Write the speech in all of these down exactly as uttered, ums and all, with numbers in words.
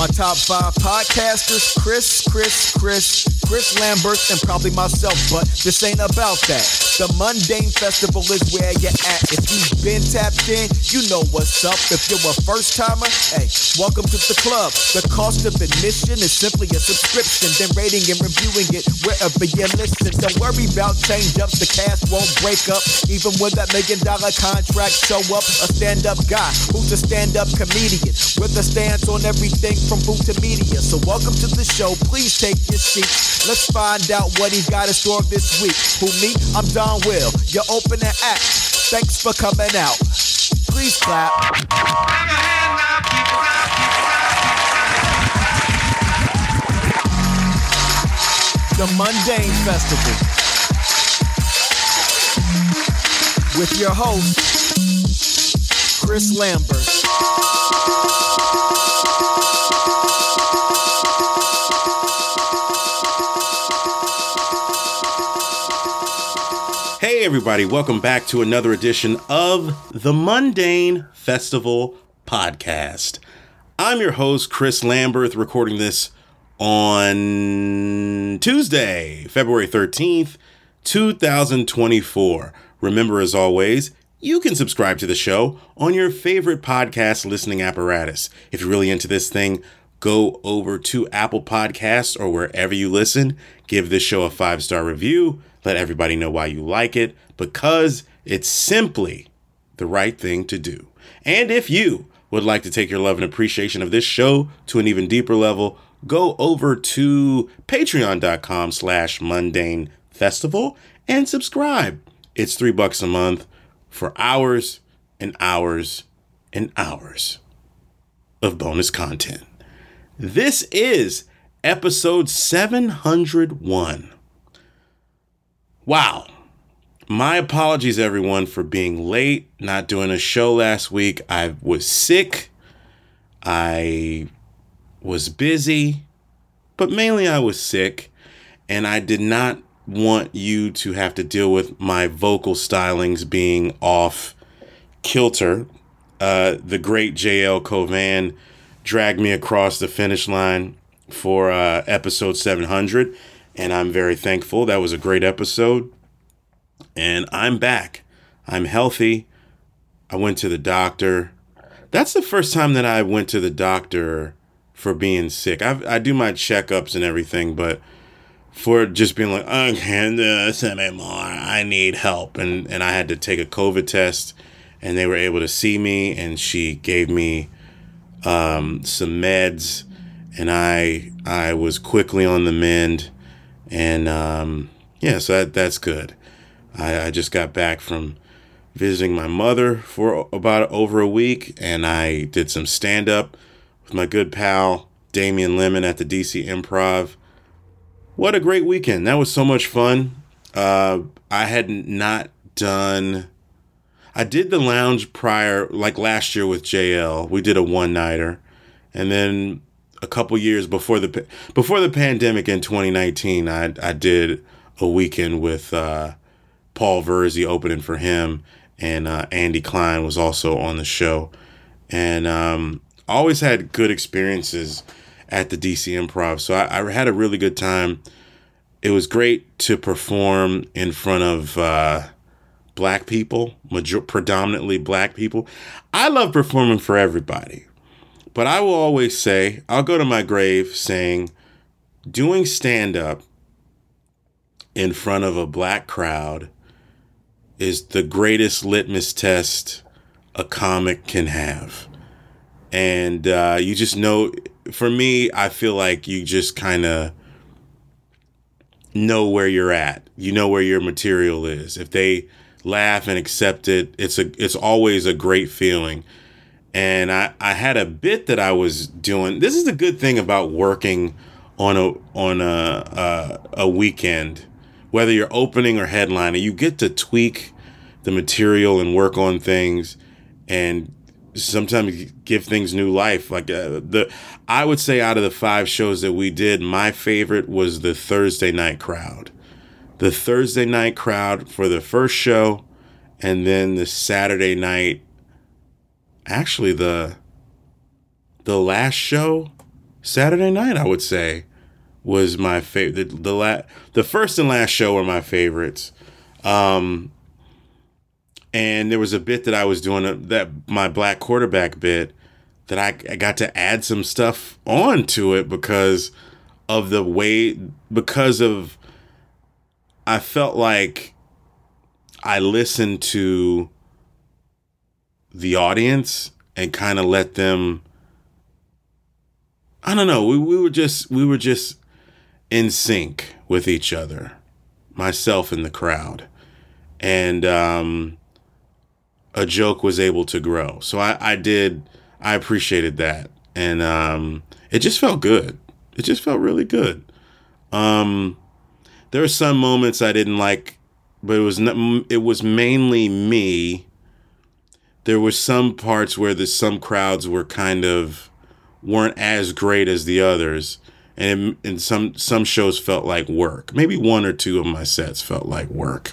My top five podcasters, Chris, Chris, Chris, Chris Lamberth, and probably myself, but this ain't about that. The Mundane Festival is where you're at. If you've been tapped in, you know what's up. If you're a first-timer, hey, welcome to the club. The cost of admission is simply a subscription, then rating and reviewing it wherever you listen. Don't worry about change-ups, the cast won't break up. Even with that million-dollar contract, show up a stand-up guy who's a stand-up comedian with a stance on everything from food to media. So welcome to the show. Please take your seat. Let's find out what he's got in store this week. Who, me? I'm Don Will, your opening act. Thanks for coming out. Please clap. The Mundane Festival. With your host, Chris Lamberth. Hey everybody, welcome back to another edition of the Mundane Festival Podcast. I'm your host, Chris Lamberth, recording this on Tuesday, February thirteenth, two thousand twenty-four. Remember, as always, you can subscribe to the show on your favorite podcast listening apparatus. If you're really into this thing, go over to Apple Podcasts or wherever you listen, give this show a five-star review. Let everybody know why you like it, because it's simply the right thing to do. And if you would like to take your love and appreciation of this show to an even deeper level, go over to patreon.com slash mundane festival and subscribe. It's three bucks a month for hours and hours and hours of bonus content. This is episode seven hundred one. Wow. My apologies, everyone, for being late, not doing a show last week. I was sick. I was busy, but mainly I was sick, and I did not want you to have to deal with my vocal stylings being off kilter. Uh, the great J L Covan dragged me across the finish line for uh, episode seven hundred. And I'm very thankful. That was a great episode. And I'm back. I'm healthy. I went to the doctor. That's the first time that I went to the doctor for being sick. I've, I do my checkups and everything, but for just being like, I can't do this anymore. I need help. And, and I had to take a COVID test, and they were able to see me, and she gave me um, some meds, and I I was quickly on the mend. And, um, yeah, so that, that's good. I, I just got back from visiting my mother for about over a week, and I did some stand-up with my good pal, Damian Lemon, at the D C Improv. What a great weekend. That was so much fun. Uh, I had not done... I did the lounge prior, like last year with J L. We did a one-nighter, and then... a couple years before the before the pandemic in twenty nineteen, I I did a weekend with uh, Paul Verzi opening for him, and uh, Andy Klein was also on the show, and um, always had good experiences at the D C Improv. So I, I had a really good time. It was great to perform in front of uh, black people, major- predominantly black people. I love performing for everybody. But I will always say, I'll go to my grave saying, doing stand-up in front of a black crowd is the greatest litmus test a comic can have. And uh, you just know, for me, I feel like you just kind of know where you're at. You know where your material is. If they laugh and accept it, it's a it's always a great feeling. And I, I had a bit that I was doing. This is the good thing about working on a on a a, a weekend, whether you're opening or headlining, you get to tweak the material and work on things, and sometimes give things new life. Like uh, the, I would say out of the five shows that we did, my favorite was the Thursday night crowd. The Thursday night crowd for the first show, and then the Saturday night. Actually, the the last show Saturday night, I would say, was my favorite. The, the, la- the first and last show were my favorites. Um, and there was a bit that I was doing, a, that my black quarterback bit, that I, I got to add some stuff on to it because of the way, because of, I felt like I listened to the audience and kind of let them, I don't know, we, we were just, we were just in sync with each other, myself and the crowd. And um, a joke was able to grow. So I, I did, I appreciated that. And um, it just felt good. It just felt really good. Um, there were some moments I didn't like, but it was not, it was mainly me. There were some parts where the, some crowds were kind of, weren't as great as the others. And, it, and some, some shows felt like work. Maybe one or two of my sets felt like work.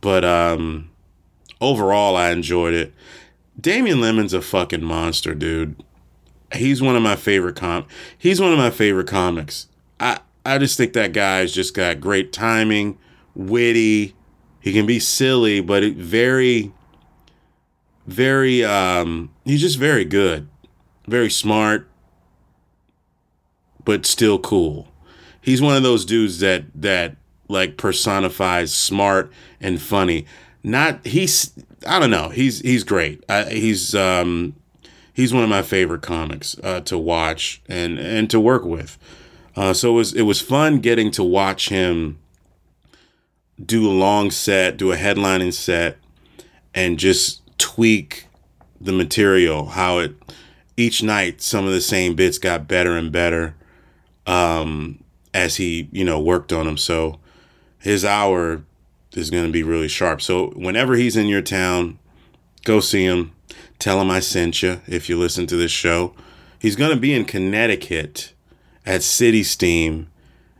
But um, overall, I enjoyed it. Damian Lemon's a fucking monster, dude. He's one of my favorite com. He's one of my favorite comics. I, I just think that guy's just got great timing, witty. He can be silly, but it very, very. Um, he's just very good, very smart, but still cool. He's one of those dudes that that like personifies smart and funny. Not he's. I don't know. He's he's great. I, he's um, he's one of my favorite comics uh, to watch and, and to work with. Uh, so it was it was fun getting to watch him do a long set, do a headlining set, and just tweak the material. How it each night, some of the same bits got better and better um, as he you know worked on them. So his hour is going to be really sharp. So whenever he's in your town, go see him. Tell him I sent you if you listen to this show. He's going to be in Connecticut at City Steam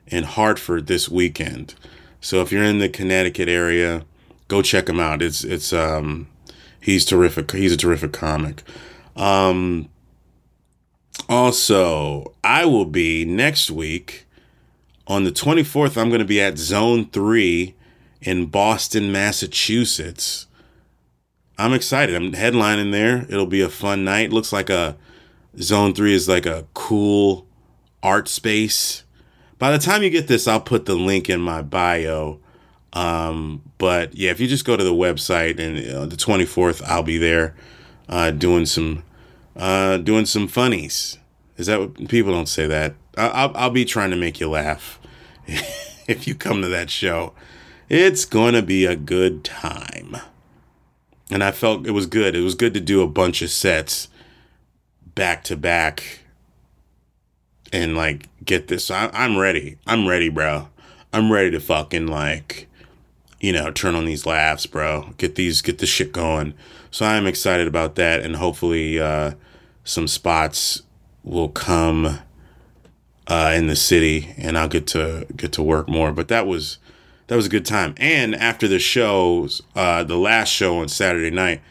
in Hartford this weekend. So if you're in the Connecticut area, go check him out. It's it's um he's terrific. He's a terrific comic. Um, also, I will be next week on the twenty-fourth. I'm going to be at Zone Three in Boston, Massachusetts. I'm excited. I'm headlining there. It'll be a fun night. Looks like a Zone three is like a cool art space. By the time you get this, I'll put the link in my bio. Um, but yeah, if you just go to the website and uh, the twenty-fourth, I'll be there uh, doing some uh, doing some funnies. Is that what people don't say that? I- I'll-, I'll be trying to make you laugh if you come to that show. It's going to be a good time. And I felt it was good. It was good to do a bunch of sets back to back and like get this. I, I'm ready. I'm ready, bro. I'm ready to fucking like, you know, turn on these laughs, bro. Get these, get this shit going. So I'm excited about that. And hopefully uh, some spots will come uh, in the city and I'll get to get to work more. But that was That was a good time. And after the shows, uh, the last show on Saturday night,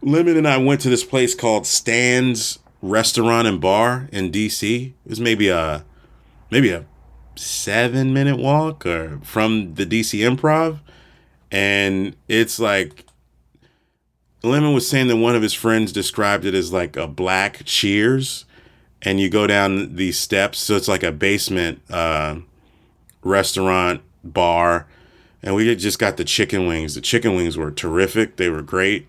Lemon and I went to this place called Stan's Restaurant and Bar in D C. It was maybe a maybe a seven minute walk or from the D C Improv. And it's like Lemon was saying that one of his friends described it as like a black Cheers. And you go down these steps. So it's like a basement uh, restaurant bar, and we just got the chicken wings. The chicken wings were terrific. They were great.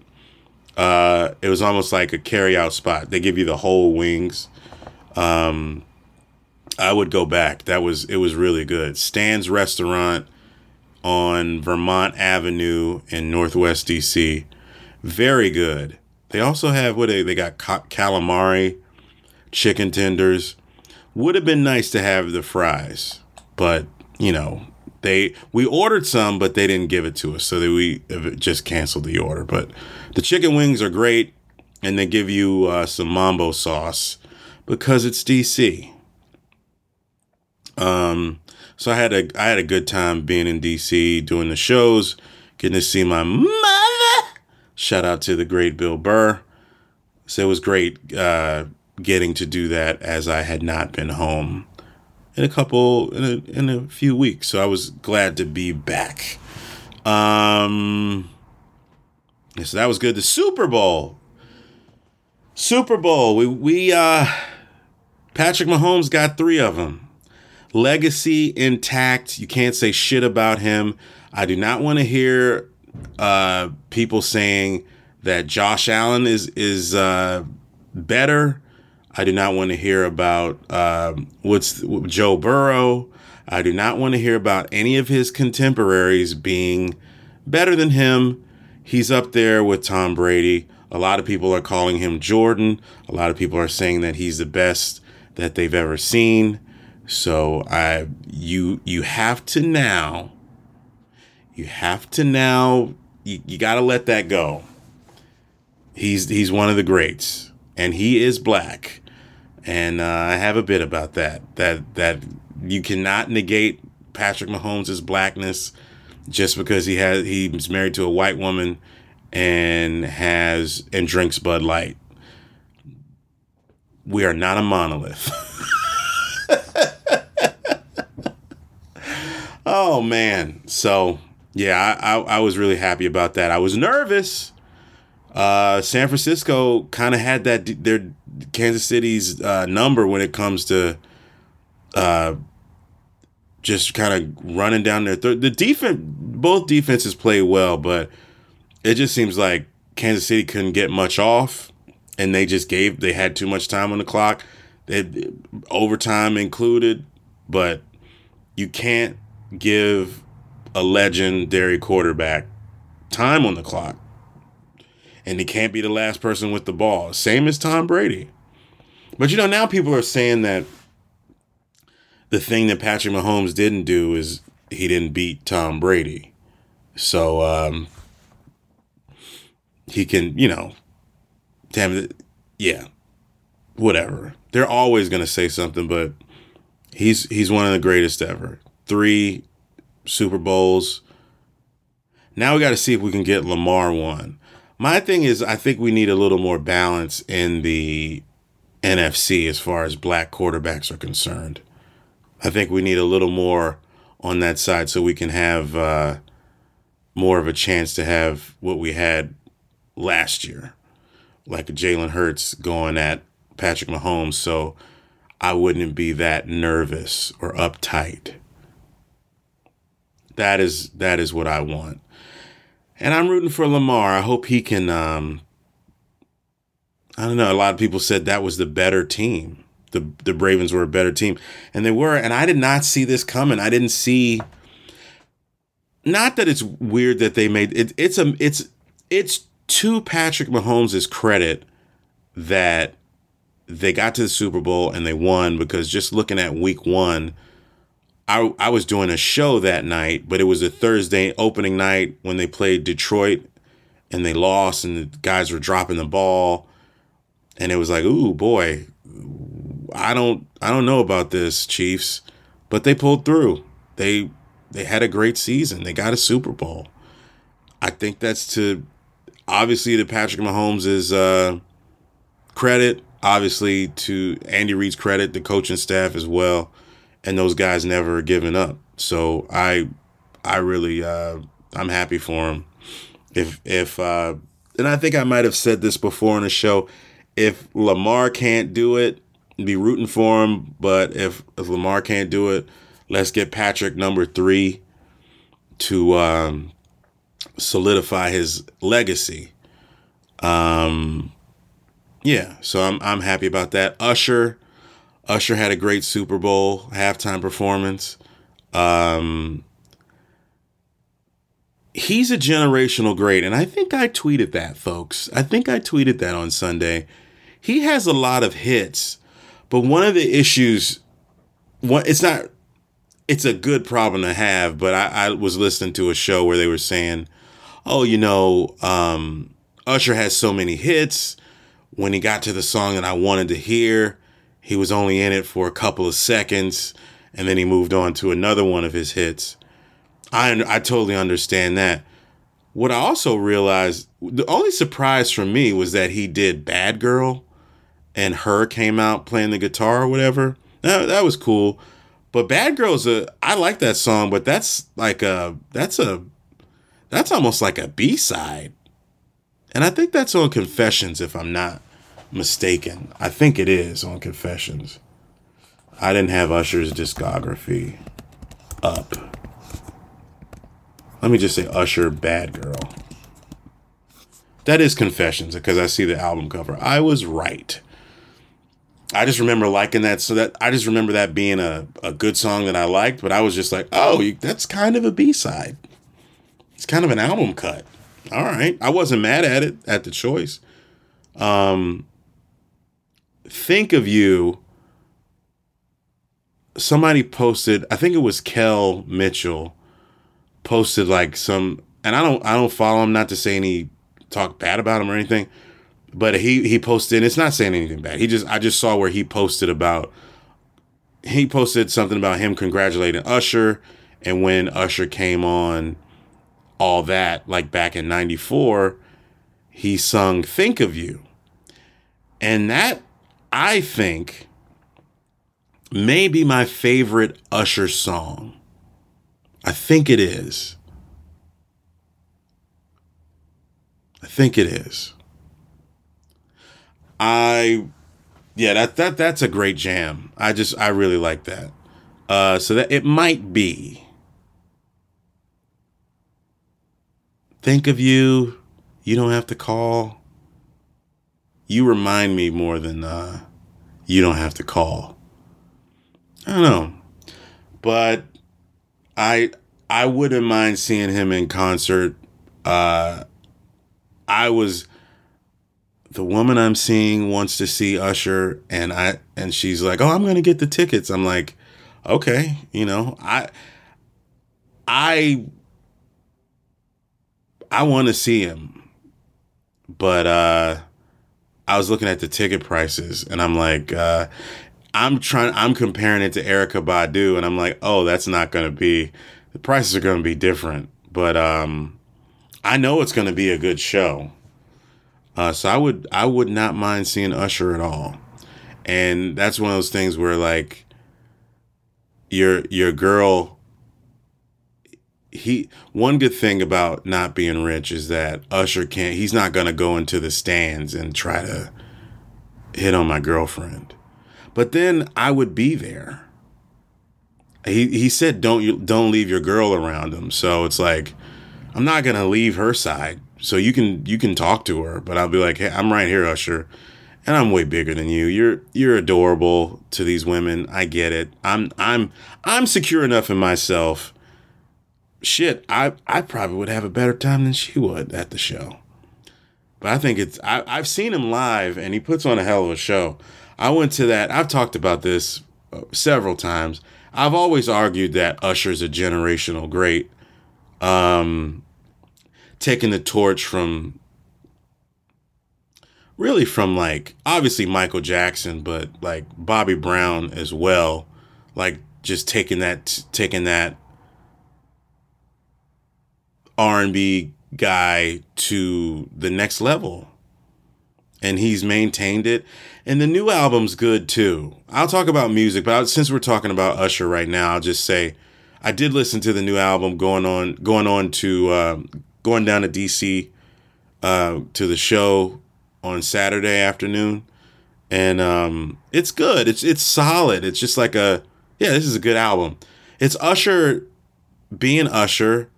Uh, it was almost like a carry out spot. They give you the whole wings. Um, I would go back. That was, it was really good. Stan's Restaurant on Vermont Avenue in Northwest D C. Very good. They also have what they, they got ca- calamari, chicken tenders. Would have been nice to have the fries, but you know, They we ordered some, but they didn't give it to us, so that we just canceled the order. But the chicken wings are great, and they give you uh, some mambo sauce because it's D C. Um, so I had a I had a good time being in D C, doing the shows, getting to see my mother. Shout out to the great Bill Burr. So it was great uh, getting to do that, as I had not been home in a couple, in a, in a few weeks. So I was glad to be back. Um, so that was good. The Super Bowl. Super Bowl. We, we uh, Patrick Mahomes got three of them. Legacy intact. You can't say shit about him. I do not want to hear uh, people saying that Josh Allen is is uh, better. I do not want to hear about um, what's Joe Burrow. I do not want to hear about any of his contemporaries being better than him. He's up there with Tom Brady. A lot of people are calling him Jordan. A lot of people are saying that he's the best that they've ever seen. So I, you, you have to now, you have to now, you, you got to let that go. He's, he's one of the greats, and he is black. And uh, I have a bit about that, that, that you cannot negate Patrick Mahomes' blackness just because he has, he's married to a white woman and has, and drinks Bud Light. We are not a monolith. Oh, man. So, yeah, I, I, I was really happy about that. I was nervous. Uh, San Francisco kind of had that their Kansas City's uh, number when it comes to uh, just kind of running down their third. The defense, both defenses played well, but it just seems like Kansas City couldn't get much off, and they just gave they had too much time on the clock. They, overtime included, but you can't give a legendary quarterback time on the clock, and he can't be the last person with the ball. Same as Tom Brady. But, you know, now people are saying that the thing that Patrick Mahomes didn't do is he didn't beat Tom Brady. So um, he can, you know, damn, yeah, whatever. They're always going to say something, but he's he's one of the greatest ever. Three Super Bowls. Now we got to see if we can get Lamar one. My thing is, I think we need a little more balance in the N F C as far as black quarterbacks are concerned. I think we need a little more on that side so we can have uh, more of a chance to have what we had last year, like a Jalen Hurts going at Patrick Mahomes, so I wouldn't be that nervous or uptight. That is that is what I want. And I'm rooting for Lamar. I hope he can, um, I don't know, a lot of people said that was the better team. The the Ravens were a better team. And they were, and I did not see this coming. I didn't see, not that it's weird that they made, it, it's a, it's it's to Patrick Mahomes' credit that they got to the Super Bowl and they won, because just looking at week one, I, I was doing a show that night, but it was a Thursday opening night when they played Detroit and they lost and the guys were dropping the ball. And it was like, ooh, boy, I don't I don't know about this, Chiefs. But they pulled through. They they had a great season. They got a Super Bowl. I think that's to obviously to Patrick Mahomes' uh, credit, obviously to Andy Reid's credit, the coaching staff as well. And those guys never giving up. So I, I really, uh, I'm happy for him. If, if, uh, and I think I might have said this before on the show. If Lamar can't do it, be rooting for him. But if, if Lamar can't do it, let's get Patrick number three to um, solidify his legacy. Um, yeah. So I'm I'm happy about that. Usher. Usher had a great Super Bowl halftime performance. Um, he's a generational great. And I think I tweeted that, folks. I think I tweeted that on Sunday. He has a lot of hits. But one of the issues, one, it's not, it's a good problem to have. But I, I was listening to a show where they were saying, oh, you know, um, Usher has so many hits. When he got to the song that I wanted to hear, he was only in it for a couple of seconds, and then he moved on to another one of his hits. I I totally understand that. What I also realized, the only surprise for me was that he did Bad Girl and her came out playing the guitar or whatever. That that was cool. But Bad Girls, uh, I like that song, but that's like a that's a that's almost like a B-side. And I think that's on Confessions, if I'm not mistaken. I think it is on Confessions. I didn't have Usher's discography up. Let me just say Usher, Bad Girl. That is Confessions, because I see the album cover. I was right. I just remember liking that. So that I just remember that being a, a good song that I liked, but I was just like, oh, you, that's kind of a B-side. It's kind of an album cut. All right. I wasn't mad at it, at the choice. Um, Think of You. Somebody posted, I think it was Kel Mitchell, posted like some, and I don't I don't follow him, not to say any talk bad about him or anything, but he he posted, and it's not saying anything bad. He just I just saw where he posted about he posted something about him congratulating Usher, and when Usher came on All That, like back in ninety-four, he sung Think of You. And that, I think, may be my favorite Usher song. I think it is. I think it is. I, yeah, that that that's a great jam. I just, I really like that. Uh, so that it might be Think of You. You Don't Have to Call. You Remind Me more than uh, You Don't Have to Call. I don't know, but I I wouldn't mind seeing him in concert. Uh, I was the woman I'm seeing wants to see Usher, and I and she's like, "Oh, I'm gonna get the tickets." I'm like, "Okay, you know, I I I want to see him," but uh, I was looking at the ticket prices, and I'm like. Uh, I'm trying, I'm comparing it to Erykah Badu, and I'm like, oh, that's not going to be, the prices are going to be different, but, um, I know it's going to be a good show. Uh, so I would, I would not mind seeing Usher at all. And that's one of those things where like your, your girl, he, one good thing about not being rich is that Usher can't, he's not going to go into the stands and try to hit on my girlfriend. But then I would be there. He he said, don't you don't leave your girl around him. So it's like, I'm not gonna leave her side. So you can you can talk to her, but I'll be like, hey, I'm right here, Usher, and I'm way bigger than you. You're you're adorable to these women. I get it. I'm I'm I'm secure enough in myself. Shit, I I probably would have a better time than she would at the show. But I think it's I, I've seen him live, and he puts on a hell of a show. I went to that. I've talked about this several times. I've always argued that Usher's a generational great, um, taking the torch from really from like obviously Michael Jackson, but like Bobby Brown as well. Like just taking that taking that R and B guy to the next level. And he's maintained it. And the new album's good, too. I'll talk about music, but I, since we're talking about Usher right now, I'll just say I did listen to the new album going on, going on to, um, going down to D C uh, to the show on Saturday afternoon. And um, it's good. It's it's solid. It's just like a, yeah, this is a good album. It's Usher being Usher,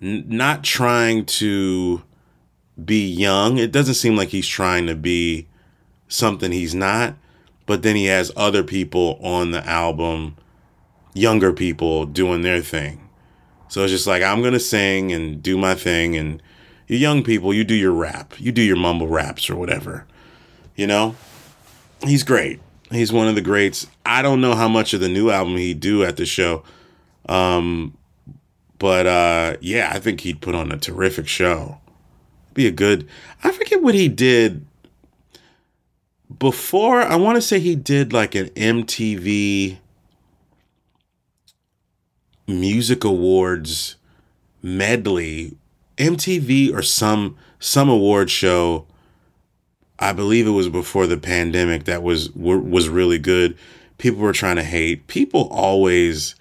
n- not trying to be young. It doesn't seem like he's trying to be something he's not, but then he has other people on the album, younger people doing their thing. So it's just like, I'm going to sing and do my thing. And you young people, you do your rap, you do your mumble raps or whatever, you know, he's great. He's one of the greats. I don't know how much of the new album he do at the show. Um, but, uh, yeah, I think he'd put on a terrific show. Be a good, I forget what he did before. I want to say he did like an M T V Music Awards medley, M T V or some some award show. I believe it was before the pandemic, that was was really good. People were trying to hate. People always,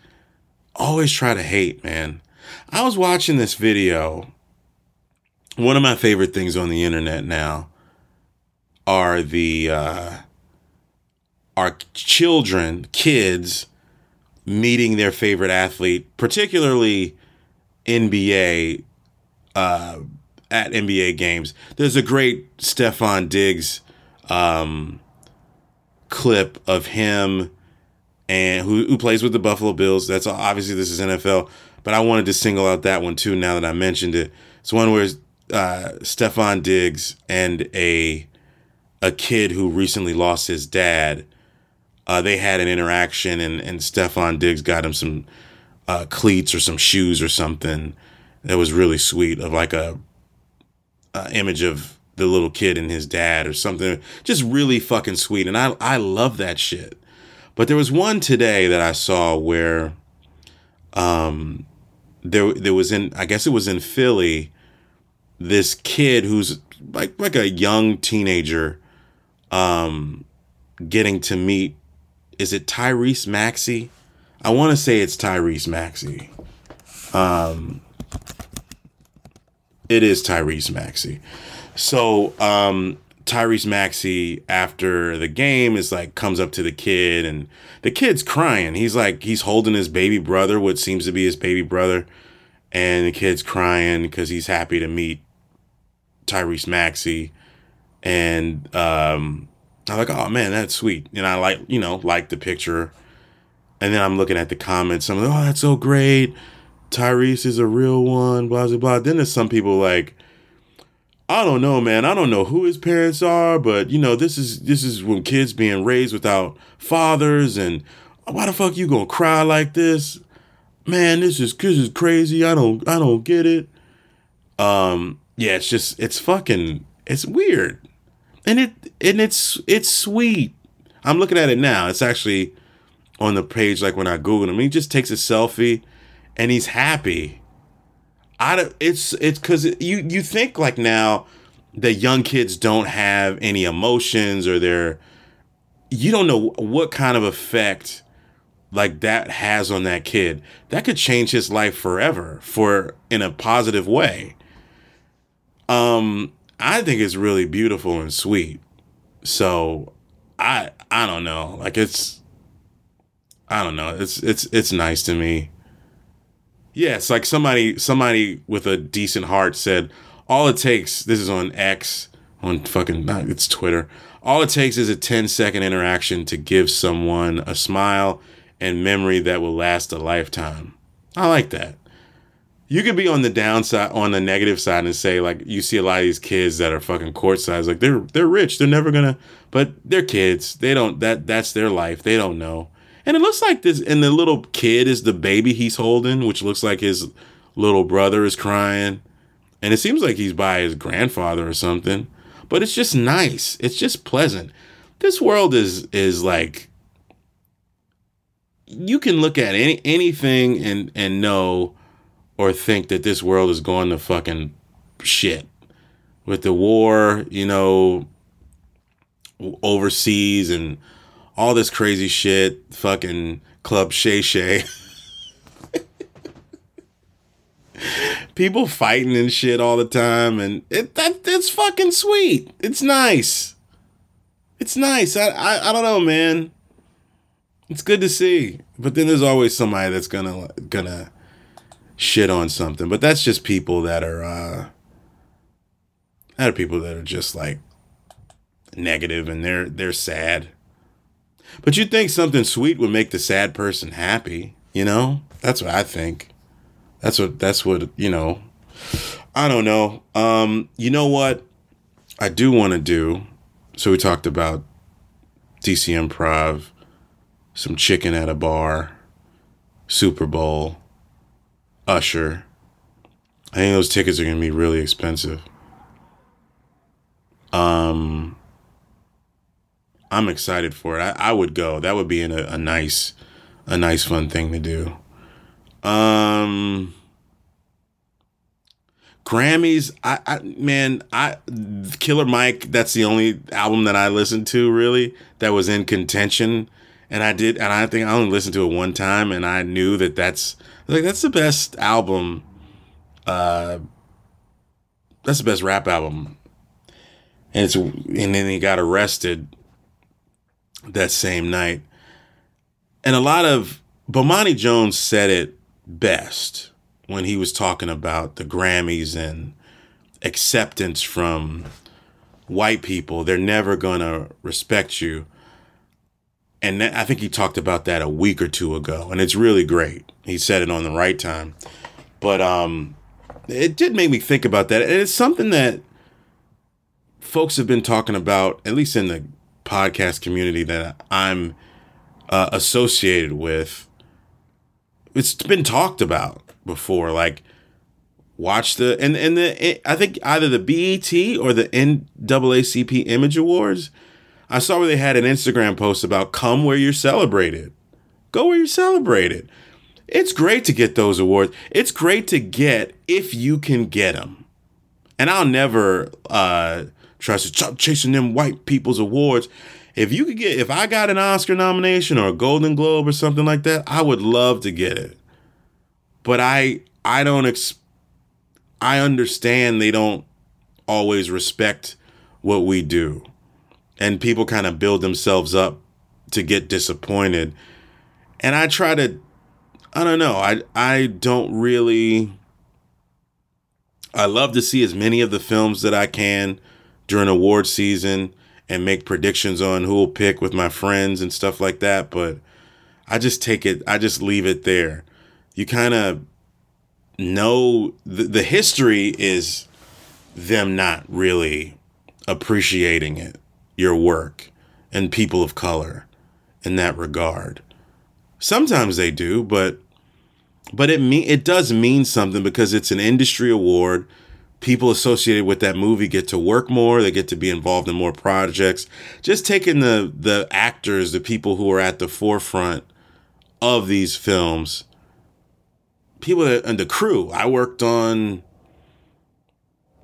always try to hate, man. I was watching this video. One of my favorite things on the internet now are the uh, are children, kids meeting their favorite athlete, particularly N B A uh, at N B A games. There's a great Stephon Diggs um, clip of him and who, who plays with the Buffalo Bills. That's obviously this is N F L, but I wanted to single out that one too. Now that I mentioned it, it's one where uh, Stephon Diggs and a a kid who recently lost his dad. Uh, they had an interaction, and and Stephon Diggs got him some uh, cleats or some shoes or something that was really sweet, of like a, a image of the little kid and his dad or something. Just really fucking sweet, and I I love that shit. But there was one today that I saw where. Um, there, there was in, I guess it was in Philly, this kid who's like, like a young teenager, um, getting to meet, is it Tyrese Maxey? I want to say it's Tyrese Maxey. Um, it is Tyrese Maxey. So, um, Tyrese Maxey after the game is like, comes up to the kid, and the kid's crying. He's like, he's holding his baby brother, what seems to be his baby brother. And the kid's crying because he's happy to meet Tyrese Maxey. And, um, I'm like, oh man, that's sweet. And I like, you know, like the picture. And then I'm looking at the comments. I'm like, oh, that's so great. Tyrese is a real one, blah, blah, blah. Then there's some people like, I don't know, man. I don't know who his parents are, but you know, this is this is when kids being raised without fathers, and why the fuck you gonna cry like this, man? This is this is crazy. I don't I don't get it. Um, yeah, it's just it's fucking it's weird, and it and it's it's sweet. I'm looking at it now. It's actually on the page. Like when I Googled him, he just takes a selfie, and he's happy. I, it's it's because you, you think like now that young kids don't have any emotions, or they're, you don't know what kind of effect like that has on that kid. That could change his life forever for in a positive way. Um, I think it's really beautiful and sweet. So I I don't know. Like it's I don't know. It's it's it's nice to me. Yeah, it's like somebody somebody with a decent heart said, all it takes, this is on X, on fucking, it's Twitter, all it takes is a ten-second interaction to give someone a smile and memory that will last a lifetime. I like that. You could be on the downside, on the negative side, and say, like, you see a lot of these kids that are fucking courtside, like, they're they're rich, they're never gonna, but they're kids, they don't, that that's their life, they don't know. And it looks like this, and the little kid is the baby he's holding, which looks like his little brother is crying. And it seems like he's by his grandfather or something. But it's just nice. It's just pleasant. This world is is like, you can look at any anything and, and know or think that this world is going to fucking shit. With the war, you know, overseas and all this crazy shit, fucking Club Shay Shay. People fighting and shit all the time, and it that it's fucking sweet. It's nice. It's nice. I, I I don't know, man. It's good to see. But then there's always somebody that's gonna gonna shit on something. But that's just people that are uh that are people that are just like negative, and they're they're sad. But you'd think something sweet would make the sad person happy, you know? That's what I think. That's what, that's what, you know, I don't know. Um, you know what I do want to do? So we talked about D C Improv, some chicken at a bar, Super Bowl, Usher. I think those tickets are going to be really expensive. Um... I'm excited for it. I, I would go. That would be in a, a nice, a nice fun thing to do. Um, Grammys, I, I man, I Killer Mike. That's the only album that I listened to really that was in contention, and I did, and I think I only listened to it one time, and I knew that that's like that's the best album. Uh, that's the best rap album, and it's and then he got arrested that same night, and a lot of Bomani Jones said it best when he was talking about the Grammys and acceptance from white people. They're never going to respect you. And that, I think he talked about that a week or two ago, and it's really great. He said it on the right time. But um, it did make me think about that. And it's something that folks have been talking about, at least in the podcast community that I'm uh, associated with. It's been talked about before, like watch the and and the it, I think either the B E T or the N double A C P Image Awards. I saw where they had an Instagram post about come where you're celebrated, go where you're celebrated. It's great to get those awards. It's great to get if you can get them. And I'll never uh, try to stop chasing them white people's awards. If you could get, if I got an Oscar nomination or a Golden Globe or something like that, I would love to get it. But I, I don't, ex- I understand they don't always respect what we do, and people kind of build themselves up to get disappointed. And I try to, I don't know, I, I don't really. I love to see as many of the films that I can during award season and make predictions on who will pick with my friends and stuff like that. But I just take it, I just leave it there. You kind of know the, the history is them not really appreciating it, your work, and people of color in that regard. Sometimes they do, but but it mean it does mean something because it's an industry award. People associated with that movie get to work more. They get to be involved in more projects. Just taking the the actors, the people who are at the forefront of these films, people that, and the crew. I worked on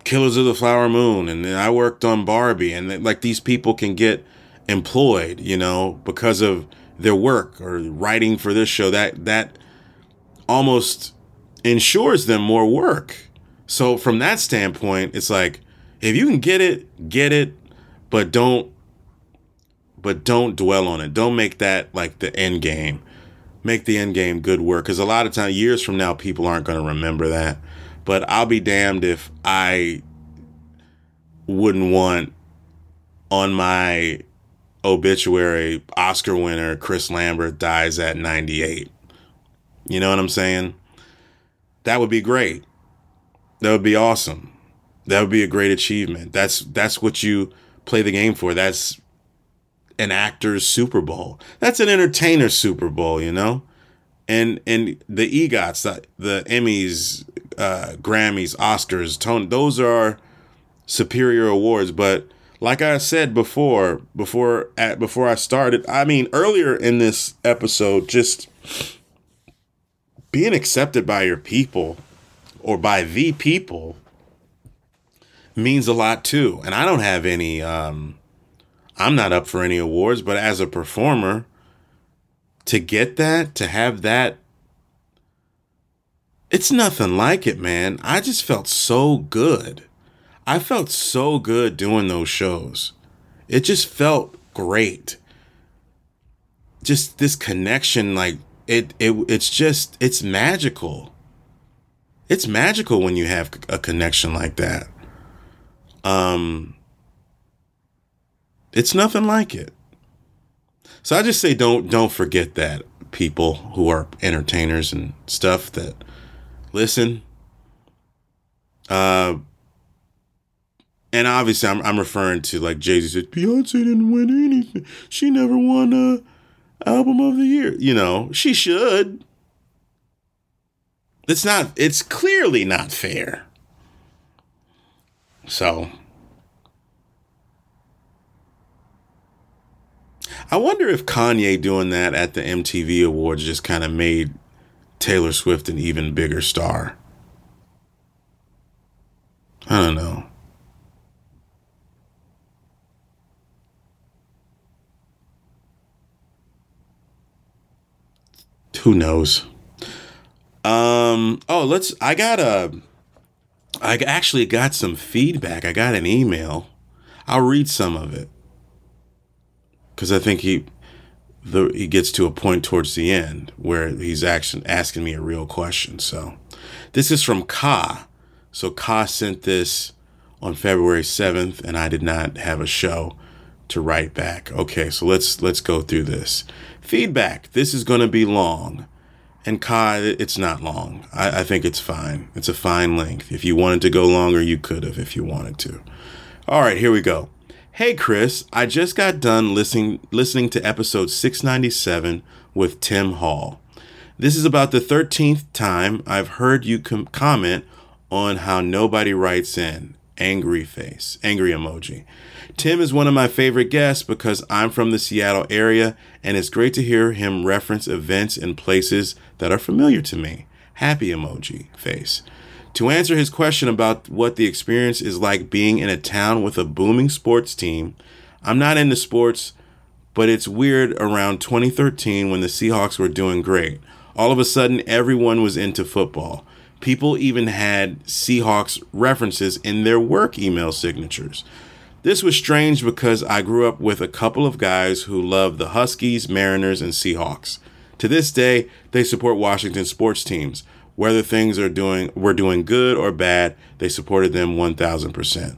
Killers of the Flower Moon, and then I worked on Barbie, and like these people can get employed, you know, because of their work or writing for this show. That that almost ensures them more work. So from that standpoint, it's like, if you can get it, get it, but don't, but don't dwell on it. Don't make that like the end game. Make the end game good work. Because a lot of times, years from now, people aren't going to remember that. But I'll be damned if I wouldn't want on my obituary, Oscar winner Chris Lamberth dies at ninety-eight. You know what I'm saying? That would be great. That would be awesome. That would be a great achievement. That's that's what you play the game for. That's an actor's Super Bowl. That's an entertainer's Super Bowl, you know? And and the EGOTs, the, the Emmys, uh, Grammys, Oscars, Tony, those are superior awards. But like I said before, before at before I started, I mean, earlier in this episode, just being accepted by your people or by the people means a lot too. And I don't have any, um, I'm not up for any awards, but as a performer, to get that, to have that, it's nothing like it, man. I just felt so good. I felt so good doing those shows. It just felt great. Just this connection, like it, it, it's just, it's magical. It's magical when you have a connection like that. Um, it's nothing like it. So I just say don't don't forget that, people who are entertainers and stuff that listen. Uh, and obviously I'm I'm referring to like Jay-Z said, Beyonce didn't win anything. She never won a album of the year. You know, she should. It's not, it's clearly not fair. So I wonder if Kanye doing that at the M T V Awards just kind of made Taylor Swift an even bigger star. I don't know. Who knows? Um, oh, let's, I got a, I actually got some feedback. I got an email. I'll read some of it. Cause I think he, the, he gets to a point towards the end where he's actually asking me a real question. So this is from Ka. So Ka sent this on February seventh and I did not have a show to write back. Okay. So let's, let's go through this. Feedback. This is going to be long. And Kai, it's not long. I, I think it's fine. It's a fine length. If you wanted to go longer, you could have if you wanted to. All right, here we go. Hey, Chris, I just got done listening listening to episode six ninety-seven with Tim Hall. This is about the thirteenth time I've heard you com- comment on how nobody writes in. Angry face, angry emoji. Tim is one of my favorite guests because I'm from the Seattle area, and it's great to hear him reference events and places that are familiar to me. Happy emoji face. To answer his question about what the experience is like being in a town with a booming sports team, I'm not into sports, but it's weird around twenty thirteen when the Seahawks were doing great. All of a sudden, everyone was into football. People even had Seahawks references in their work email signatures. This was strange because I grew up with a couple of guys who love the Huskies, Mariners, and Seahawks. To this day, they support Washington sports teams. Whether things are doing were doing good or bad, they supported them one thousand percent.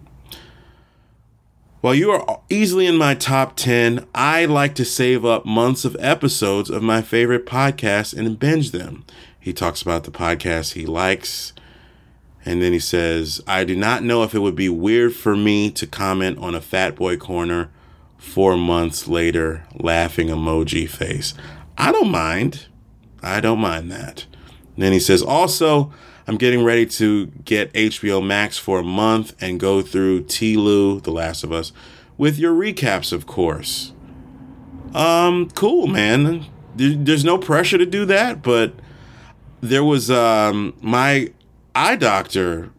While you are easily in my top ten, I like to save up months of episodes of my favorite podcasts and binge them. He talks about the podcasts he likes. And then he says, I do not know if it would be weird for me to comment on a Fat Boy Corner four months later, laughing emoji face. I don't mind. I don't mind that. And then he says, also, I'm getting ready to get H B O Max for a month and go through T L U, The Last of Us, with your recaps, of course. Um, cool, man. There's no pressure to do that, but there was um my... eye doctor,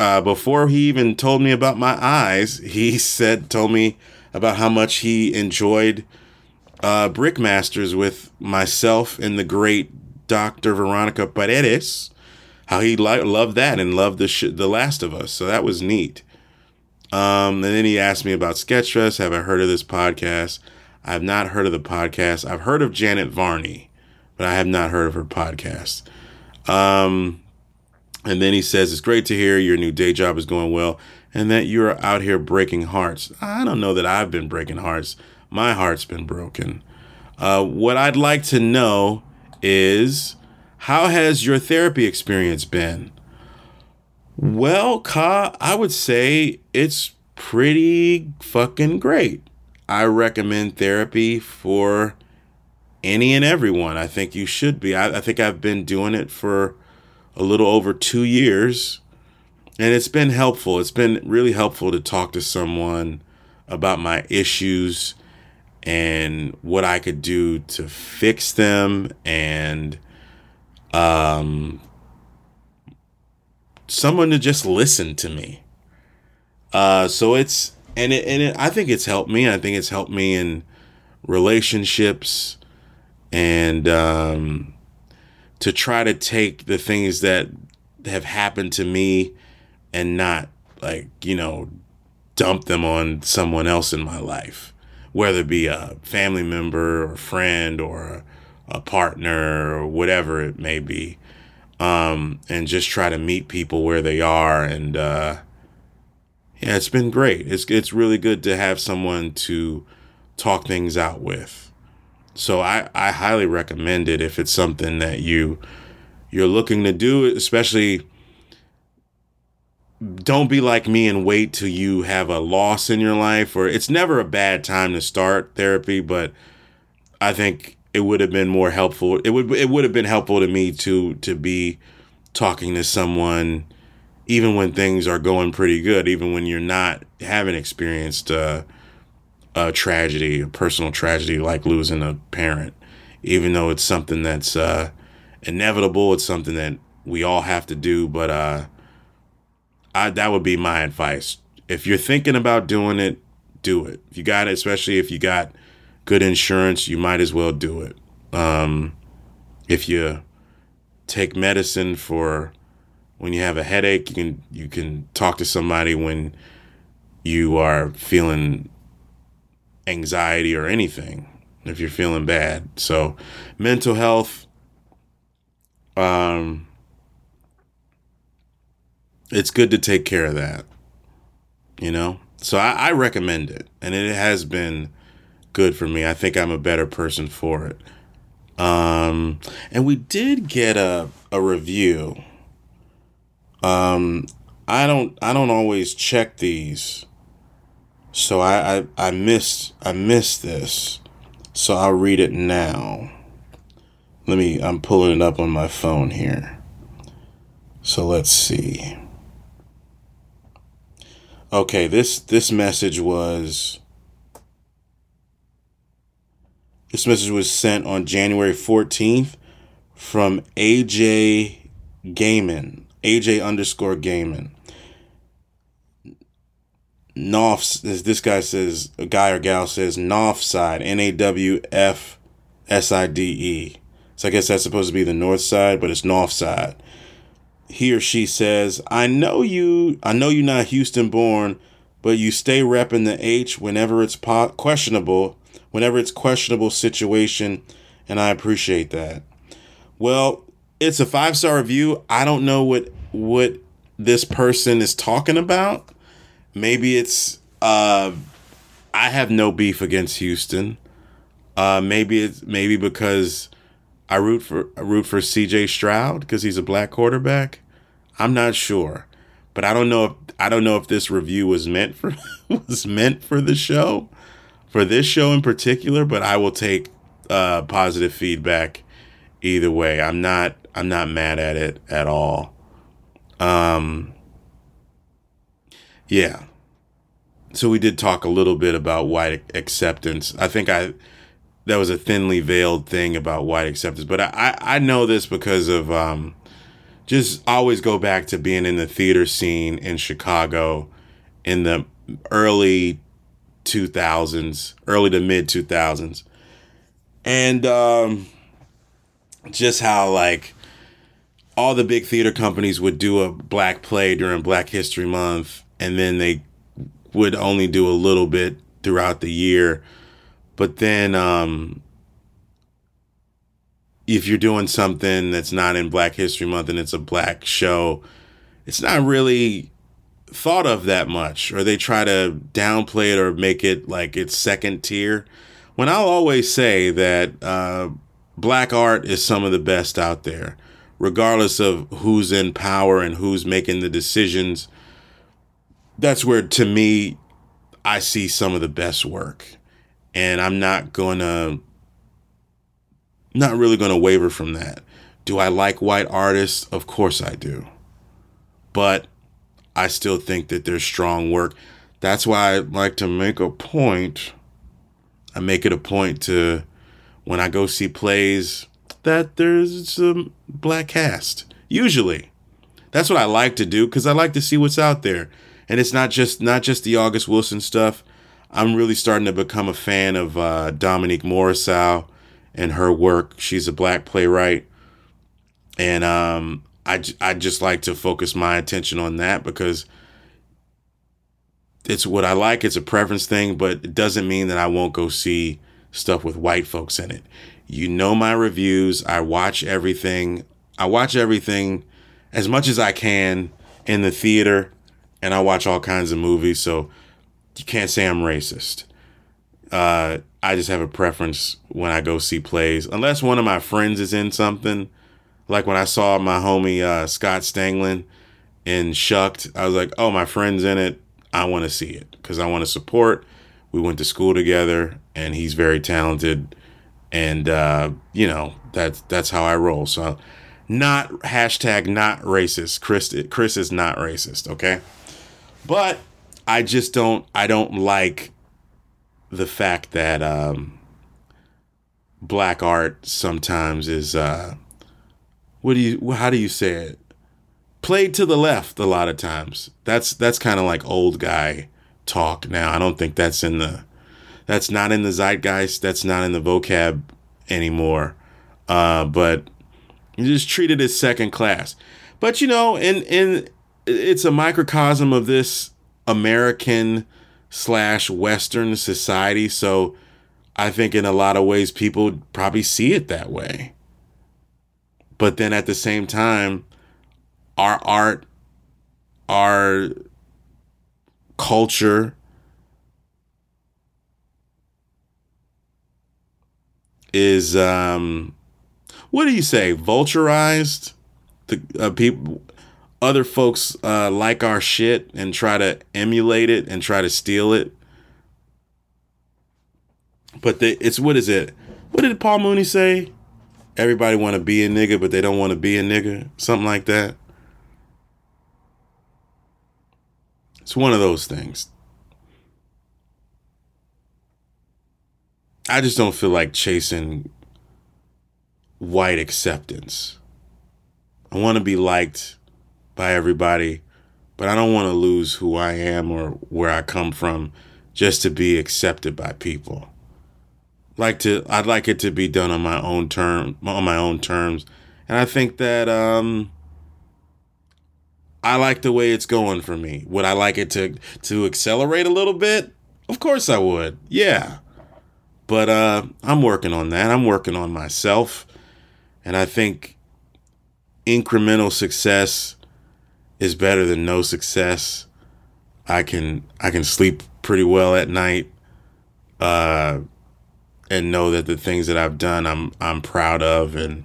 uh, before he even told me about my eyes, he said, told me about how much he enjoyed uh, Brickmasters with myself and the great Doctor Veronica Paredes, how he li- loved that and loved the sh- The Last of Us. So that was neat. Um, and then he asked me about Sketchrest. Have I heard of this podcast? I have not heard of the podcast. I've heard of Janet Varney, but I have not heard of her podcast. Um... And then he says, it's great to hear your new day job is going well and that you're out here breaking hearts. I don't know that I've been breaking hearts. My heart's been broken. Uh, what I'd like to know is, how has your therapy experience been? Well, Ka, I would say it's pretty fucking great. I recommend therapy for any and everyone. I think you should be. I, I think I've been doing it for a little over two years, and it's been helpful. It's been really helpful to talk to someone about my issues and what I could do to fix them, and um, someone to just listen to me. Uh, so it's, and it, and it, I think it's helped me. I think it's helped me in relationships and, um, to try to take the things that have happened to me and not, like, you know, dump them on someone else in my life, whether it be a family member or friend or a partner or whatever it may be. Um, and just try to meet people where they are. And, uh, yeah, it's been great. It's, it's really good to have someone to talk things out with. So I, I highly recommend it if it's something that you, you're looking to do. Especially, don't be like me and wait till you have a loss in your life, or it's never a bad time to start therapy, but I think it would have been more helpful. It would, it would have been helpful to me to, to be talking to someone, even when things are going pretty good, even when you're not, haven't experienced, uh, a tragedy, a personal tragedy like losing a parent, even though it's something that's uh, inevitable. It's something that we all have to do. But uh, I, that would be my advice. If you're thinking about doing it, do it. If you got it, especially if you got good insurance, you might as well do it. Um, if you take medicine for when you have a headache, you can you can talk to somebody when you are feeling anxiety or anything, if you're feeling bad. So mental health, um, it's good to take care of that, you know? So I, I recommend it, and it has been good for me. I think I'm a better person for it. Um, and we did get a, a review. Um, I don't, I don't always check these. So I, I, I missed, I missed this. So I'll read it now. Let me, I'm pulling it up on my phone here. So let's see. Okay, this, this message was, this message was sent on January fourteenth from A J Gaiman, A J underscore Gaiman. Noff, this guy says, a guy or gal says, Northside, N A W F S I D E. So I guess that's supposed to be the north side, but it's Northside. He or she says, I know you, I know you're not Houston born, but you stay repping the H whenever it's po- questionable, whenever it's questionable situation, and I appreciate that. Well, it's a five-star review. I don't know what what this person is talking about. Maybe it's, uh, I have no beef against Houston. Uh, maybe it's maybe because I root for I root for C J Stroud because he's a black quarterback. I'm not sure, but I don't know if I don't know if this review was meant for was meant for the show, for this show in particular. But I will take uh, positive feedback either way. I'm not I'm not mad at it at all. Um. Yeah. So we did talk a little bit about white acceptance. I think I that was a thinly veiled thing about white acceptance. But I, I, I know this because of um, just always go back to being in the theater scene in Chicago in the early two thousands, early to mid two thousands. And um, just how like all the big theater companies would do a black play during Black History Month. And then they would only do a little bit throughout the year. But then um, if you're doing something that's not in Black History Month and it's a black show, it's not really thought of that much. Or they try to downplay it or make it like it's second tier. When I'll always say that uh, black art is some of the best out there, regardless of who's in power and who's making the decisions. That's where, to me, I see some of the best work, and I'm not gonna, not really gonna waver from that. Do I like white artists? Of course I do, but I still think that there's strong work. That's why I like to make a point. I make it a point to, when I go see plays, that there's a black cast. Usually, that's what I like to do because I like to see what's out there. And it's not just not just the August Wilson stuff. I'm really starting to become a fan of uh, Dominique Morisseau and her work. She's a black playwright. And um, I, I just like to focus my attention on that because it's what I like. It's a preference thing, but it doesn't mean that I won't go see stuff with white folks in it. You know my reviews. I watch everything. I watch everything as much as I can in the theater. And I watch all kinds of movies, so you can't say I'm racist. Uh, I just have a preference when I go see plays. Unless one of my friends is in something. Like when I saw my homie uh, Scott Stanglin in Shucked, I was like, oh, my friend's in it. I want to see it because I want to support. We went to school together, and he's very talented. And, uh, you know, that's, that's how I roll. So not hashtag not racist. Chris, Chris is not racist, okay? But I just don't, I don't like the fact that um, black art sometimes is, uh, what do you, how do you say it? played to the left a lot of times. That's that's kind of like old guy talk now. I don't think that's in the that's not in the zeitgeist. That's not in the vocab anymore. Uh, but you just treat it as second class. But you know, in in it's a microcosm of this American slash Western society. So I think in a lot of ways people probably see it that way. But then at the same time, our art, our culture is, um, what do you say, vulturized? The uh, people, other folks uh, like our shit and try to emulate it and try to steal it. But they, it's, what is it? What did Paul Mooney say? Everybody want to be a nigga, but they don't want to be a nigga. Something like that. It's one of those things. I just don't feel like chasing white acceptance. I want to be liked by everybody, but I don't want to lose who I am or where I come from just to be accepted by people. Like to, I'd like it to be done on my own term, on my own terms, and I think that um, I like the way it's going for me. Would I like it to to accelerate a little bit? Of course I would. Yeah, but uh, I'm working on that. I'm working on myself, and I think incremental success is better than no success. I can I can sleep pretty well at night. Uh. And know that the things that I've done, I'm I'm proud of, and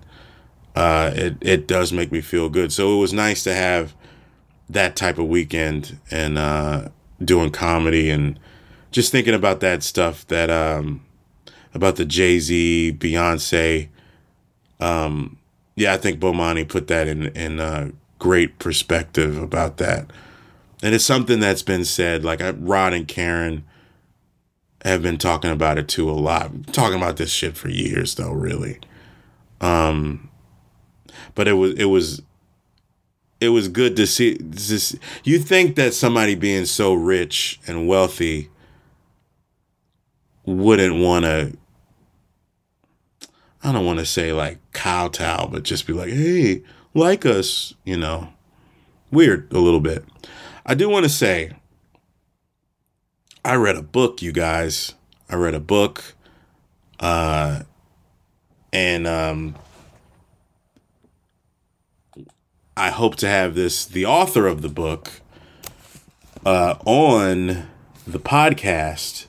uh, it it does make me feel good. So it was nice to have that type of weekend and uh, doing comedy and just thinking about that stuff that um, about the Jay-Z, Beyonce. Um, yeah, I think Bomani put that in in uh, great perspective about that, and it's something that's been said. Like I, Rod and Karen have been talking about it too a lot. I'm talking about this shit for years though, really. Um, but it was it was it was good to see. This, you think that somebody being so rich and wealthy wouldn't want to? I don't want to say like kowtow, but just be like, hey, like us, you know? Weird a little bit. I do want to say, I read a book, you guys. I read a book. Uh, and um, I hope to have this, the author of the book, uh, on the podcast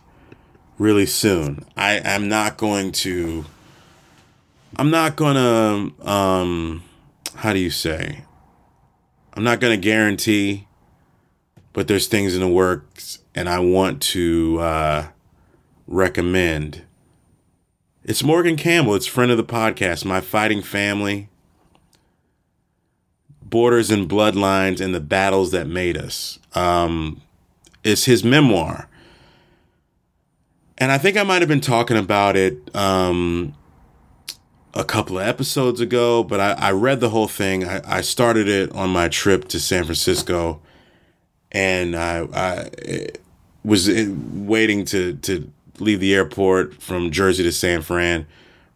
really soon. I, I'm not going to, I'm not going to, um, how do you say? I'm not going to guarantee, but there's things in the works. And I want to uh, recommend. It's Morgan Campbell. It's a friend of the podcast. My Fighting Family. Borders and Bloodlines and the Battles That Made Us. Um, it's his memoir. And I think I might have been talking about it um, a couple of episodes ago. But I, I read the whole thing. I, I started it on my trip to San Francisco. And I, I it, was waiting to, to leave the airport from Jersey to San Fran,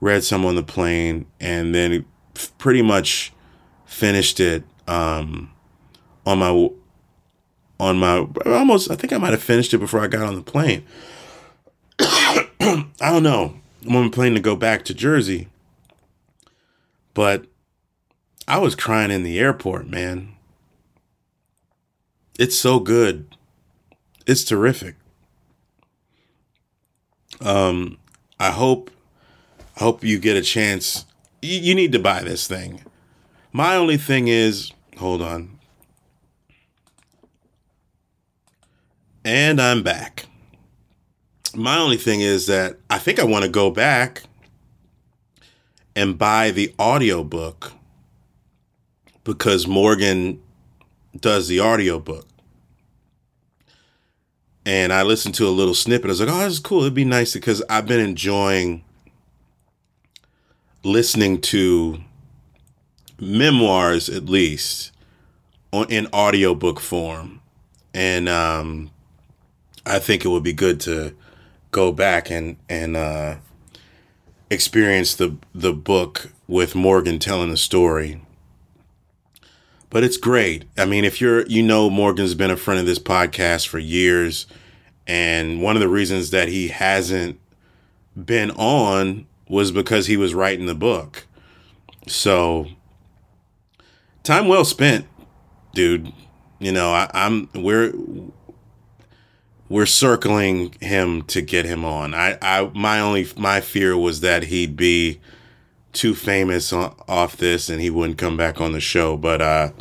read some on the plane, and then pretty much finished it um, on my on my almost. I think I might have finished it before I got on the plane. I don't know. I'm on the plane to go back to Jersey, but I was crying in the airport, man. It's so good. It's terrific. Um, I hope, I hope you get a chance. You, you need to buy this thing. My only thing is, hold on. And I'm back. My only thing is that I think I want to go back and buy the audiobook because Morgan does the audiobook. And I listened to a little snippet. I was like, oh, this is cool. It'd be nice because I've been enjoying listening to memoirs, at least, on, in audiobook form. And um, I think it would be good to go back and, and uh, experience the the book with Morgan telling the story. But it's great. I mean, if you're, you know, Morgan's been a friend of this podcast for years. And one of the reasons that he hasn't been on was because he was writing the book. So time well spent, dude. You know, I, I'm we're we're circling him to get him on. I, I my only my fear was that he'd be too famous on, off this and he wouldn't come back on the show. But uh,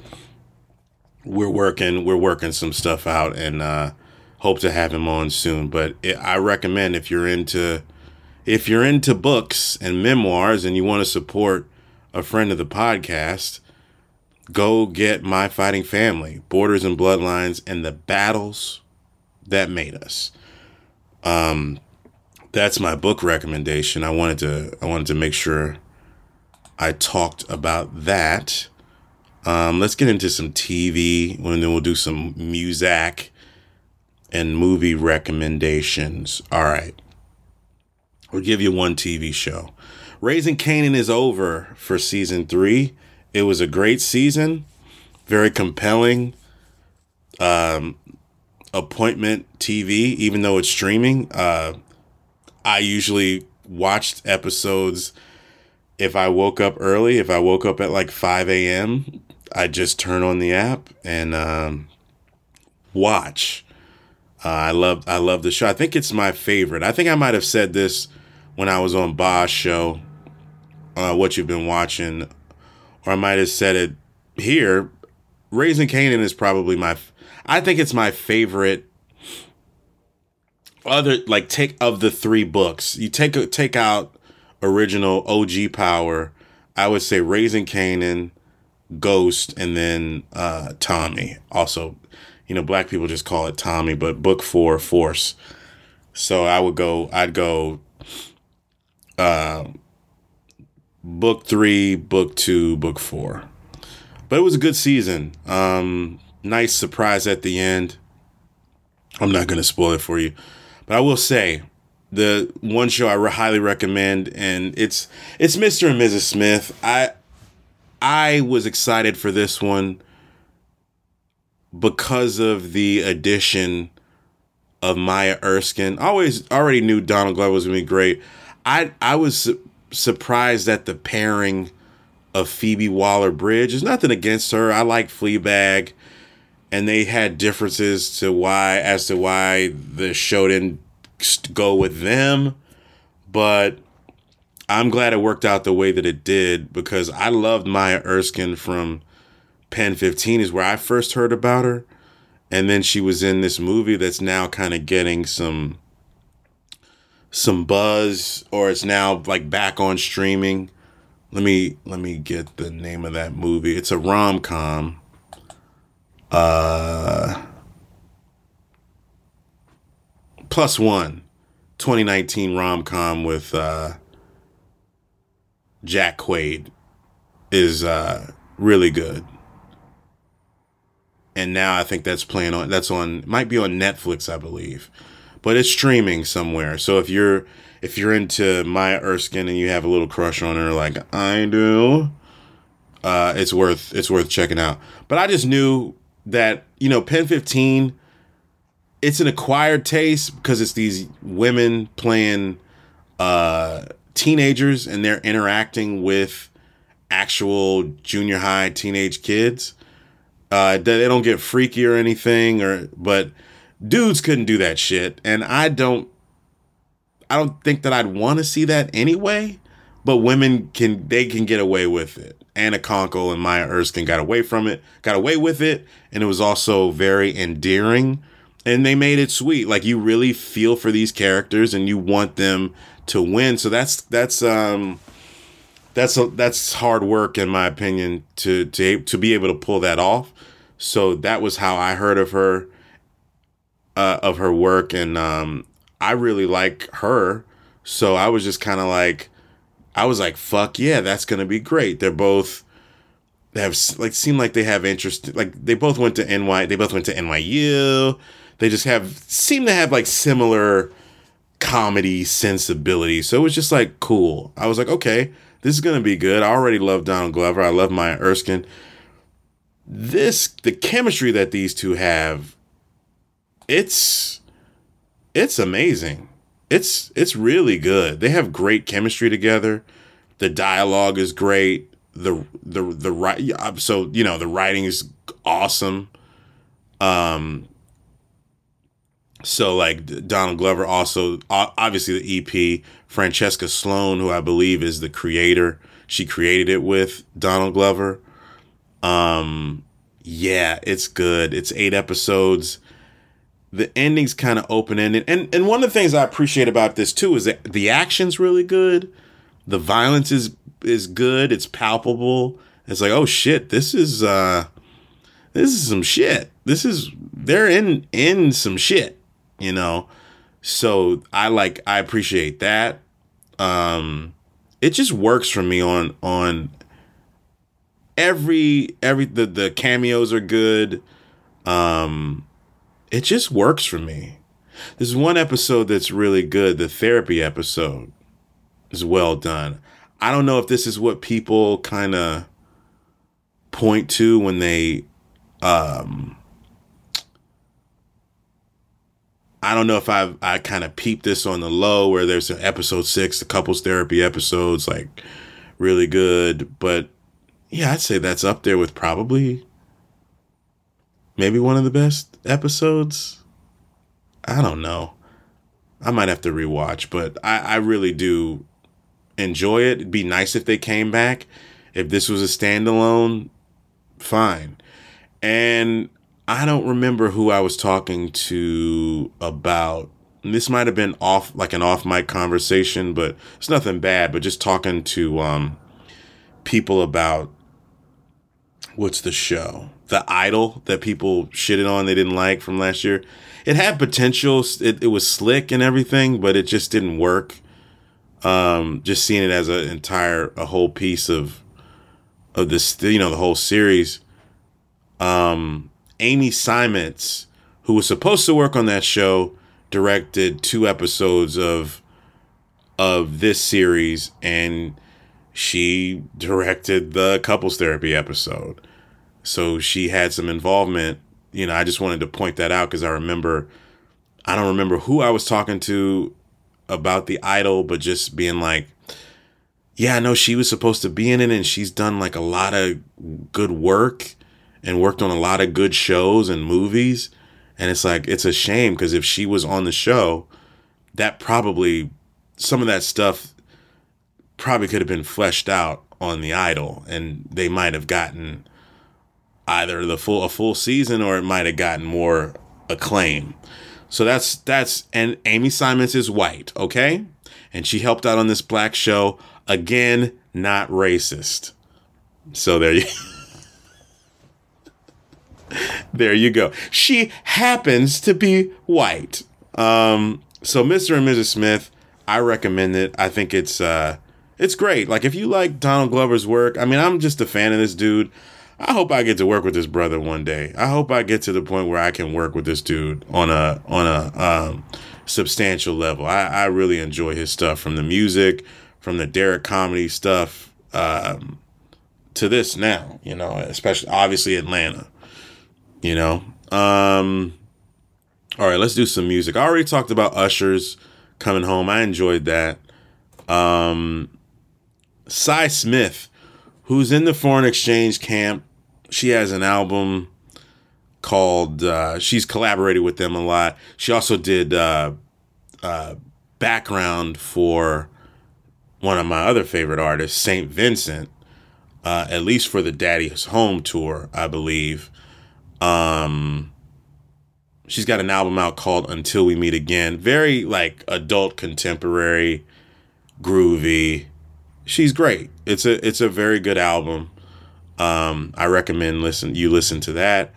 we're working we're working some stuff out and uh, hope to have him on soon. But it, I recommend if you're into if you're into books and memoirs and you want to support a friend of the podcast, go get My Fighting Family, Borders and Bloodlines and the Battles That Made Us. Um, that's my book recommendation. I wanted to I wanted to make sure I talked about that. Um, let's get into some T V, and then we'll do some music and movie recommendations. All right. We'll give you one T V show. Raising Kanan is over for season three. It was a great season. Very compelling. Um, appointment T V, even though it's streaming. Uh, I usually watched episodes if I woke up early. If I woke up at like five a.m., I just turn on the app and um, watch. Uh, I love I love the show. I think it's my favorite. I think I might have said this when I was on Ba's show, uh, What You've Been Watching, or I might have said it here. Raising Kanan is probably my, I think it's my favorite. Other like take of the three books, you take take out original O G Power. I would say Raising Kanan, Ghost, and then uh, Tommy. Also, you know, black people just call it Tommy, but book four, Force. So I would go, I'd go uh, book three, book two, book four. But it was a good season. Um, nice surprise at the end. I'm not going to spoil it for you. But I will say the one show I re- highly recommend, and it's it's Mister and Missus Smith. I I was excited for this one because of the addition of Maya Erskine. I always already knew Donald Glover was going to be great. I I was su- surprised at the pairing of Phoebe Waller-Bridge. There's nothing against her. I like Fleabag, and they had differences to why as to why the show didn't go with them. But I'm glad it worked out the way that it did, because I loved Maya Erskine from Pen fifteen is where I first heard about her. And then she was in this movie that's now kind of getting some some buzz, or it's now like back on streaming. Let me let me get the name of that movie. It's a rom-com. Uh, Plus One, twenty nineteen rom-com with uh, Jack Quaid is uh, really good. And now I think that's playing on, that's on, might be on Netflix, I believe, but it's streaming somewhere. So if you're, if you're into Maya Erskine and you have a little crush on her, like I do, uh, it's worth, it's worth checking out. But I just knew that, you know, Pen fifteen, it's an acquired taste because it's these women playing uh, teenagers and they're interacting with actual junior high teenage kids. Uh, they don't get freaky or anything, or but dudes couldn't do that shit, and I don't, I don't think that I'd want to see that anyway. But women can, they can get away with it. Anna Conkle and Maya Erskine got away from it, got away with it, and it was also very endearing, and they made it sweet. Like you really feel for these characters, and you want them to win. So that's that's um. That's a, that's hard work, in my opinion, to, to to be able to pull that off. So that was how I heard of her, uh, of her work, and um, I really like her. So I was just kind of like, I was like, fuck yeah, that's gonna be great. They're both have like seem like they have interest. Like they both went to N Y, they both went to N Y U. They just have seem to have like similar comedy sensibility. So it was just like cool. I was like, okay, this is gonna be good. I already love Donald Glover. I love Maya Erskine. This the chemistry that these two have. It's it's amazing. It's it's really good. They have great chemistry together. The dialogue is great. The the the right so you know the writing is awesome. Um. So like Donald Glover also obviously the E P Francesca Sloan, who I believe is the creator. She created it with Donald Glover. Um. Yeah, it's good. It's eight episodes. The ending's kind of open-ended. And and one of the things I appreciate about this, too, is that the action's really good. The violence is is good. It's palpable. It's like, oh, shit, this is uh, this is some shit. This is, they're in, in some shit, you know. So I like, I appreciate that. Um, it just works for me on on every, every the, the cameos are good. Um... It just works for me. There's one episode that's really good. The therapy episode is well done. I don't know if this is what people kind of point to when they, um, I don't know if I've, I kind of peeped this on the low where there's an episode six, the couples therapy episode's like really good. But yeah, I'd say that's up there with probably maybe one of the best episodes. I don't know. I might have to rewatch, but I, I really do enjoy it. It'd be nice if they came back. If this was a standalone, fine. And I don't remember who I was talking to about. This might have been off, like an off mic conversation, but it's nothing bad. But just talking to um, people about what's the show. The Idol that people shitted on they didn't like from last year. It had potential. It, it was slick and everything, but it just didn't work. Um, just seeing it as an entire, a whole piece of, of this, you know, the whole series. Um, Amy Simons, who was supposed to work on that show, directed two episodes of, of this series. And she directed the couples therapy episode. So she had some involvement. You know, I just wanted to point that out because I remember, I don't remember who I was talking to about the Idol, but just being like, yeah, I know she was supposed to be in it and she's done like a lot of good work and worked on a lot of good shows and movies. And it's like, it's a shame because if she was on the show, that probably, some of that stuff probably could have been fleshed out on the Idol and they might have gotten either the full a full season or it might have gotten more acclaim. So that's that's and Amy Simons is white, okay? And she helped out on this black show. Again, not racist. So there you there you go. She happens to be white. Um, so Mister and Missus Smith, I recommend it. I think it's uh it's great. Like if you like Donald Glover's work, I mean, I'm just a fan of this dude. I hope I get to work with this brother one day. I hope I get to the point where I can work with this dude on a on a um, substantial level. I, I really enjoy his stuff, from the music, from the Derek comedy stuff, um, to this now. You know, especially obviously Atlanta. You know, um, all right, let's do some music. I already talked about Usher's Coming Home. I enjoyed that. Um, Cy Smith, who's in the foreign exchange camp. She has an album called, uh, she's collaborated with them a lot. She also did uh, uh, background for one of my other favorite artists, Saint Vincent, uh, at least for the Daddy's Home tour, I believe. Um, she's got an album out called Until We Meet Again. Very like adult contemporary, groovy. She's great. It's a it's a very good album. Um, I recommend listen you listen to that.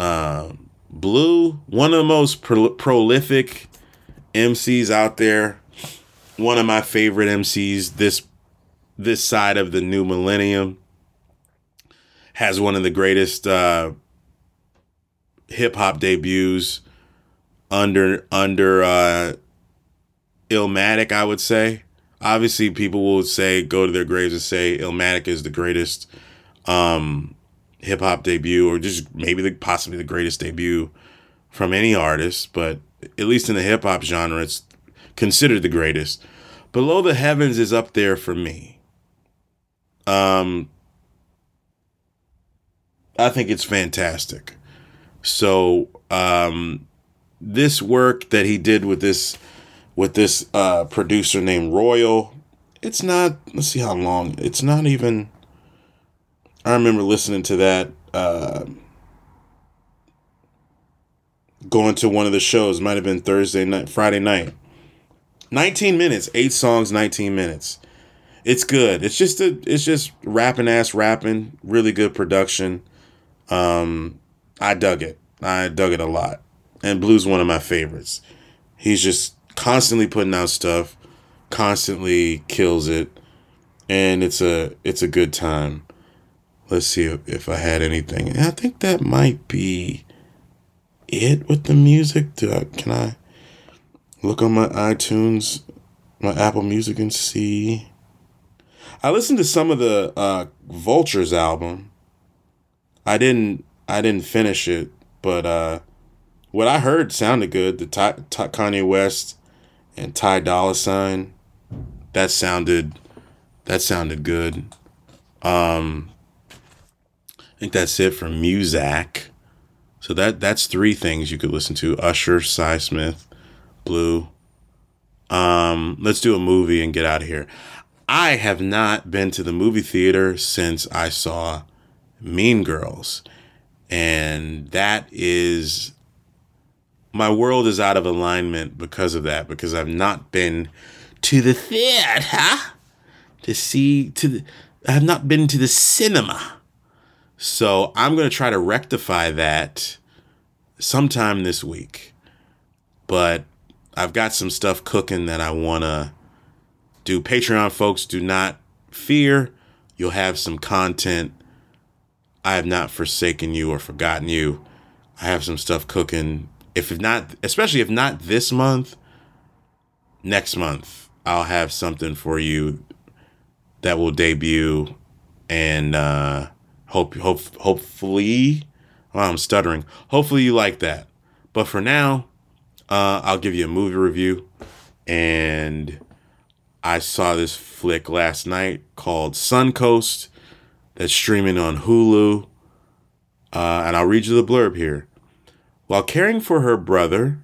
Um, Blue, one of the most pro- prolific M Cs out there. One of my favorite M Cs this this side of the new millennium. has one of the greatest uh, hip hop debuts under under uh, Illmatic, I would say. Obviously, people will say, go to their graves and say Illmatic is the greatest um, hip hop debut, or just maybe the, possibly the greatest debut from any artist, but at least in the hip hop genre, it's considered the greatest. Below the Heavens is up there for me. Um, I think it's fantastic. So um, this work that he did with this with this uh, producer named Royal, it's not, let's see how long, it's not even, I remember listening to that, uh, going to one of the shows, might have been Thursday night, Friday night, nineteen minutes, eight songs, nineteen minutes. It's good. It's just a, it's just rapping ass rapping, really good production. Um, I dug it. I dug it a lot. And Blue's one of my favorites. He's just constantly putting out stuff, constantly kills it. And it's a, it's a good time. Let's see if, if I had anything. And I think that might be it with the music. Do I, can I look on my iTunes, my Apple Music, and see? I listened to some of the uh, Vultures album. I didn't I didn't finish it, but uh, what I heard sounded good. The Ty, Ty, Kanye West and Ty Dolla Sign, that sounded that sounded good. Um, I think that's it for Muzak. So that that's three things you could listen to: Usher, Cy Smith, Blue. Um, let's do a movie and get out of here. I have not been to the movie theater since I saw Mean Girls, and that is, my world is out of alignment because of that, because I've not been to the theater, huh? to see, to the, I have not been to the cinema. So I'm going to try to rectify that sometime this week, but I've got some stuff cooking that I want to do. Patreon folks, do not fear. You'll have some content. I have not forsaken you or forgotten you. I have some stuff cooking. If not, especially if not this month, next month, I'll have something for you that will debut. And uh, hope, hope, hopefully, well, I'm stuttering. Hopefully you like that. But for now, uh, I'll give you a movie review. And I saw this flick last night called Suncoast that's streaming on Hulu. Uh, and I'll read you the blurb here. While caring for her brother,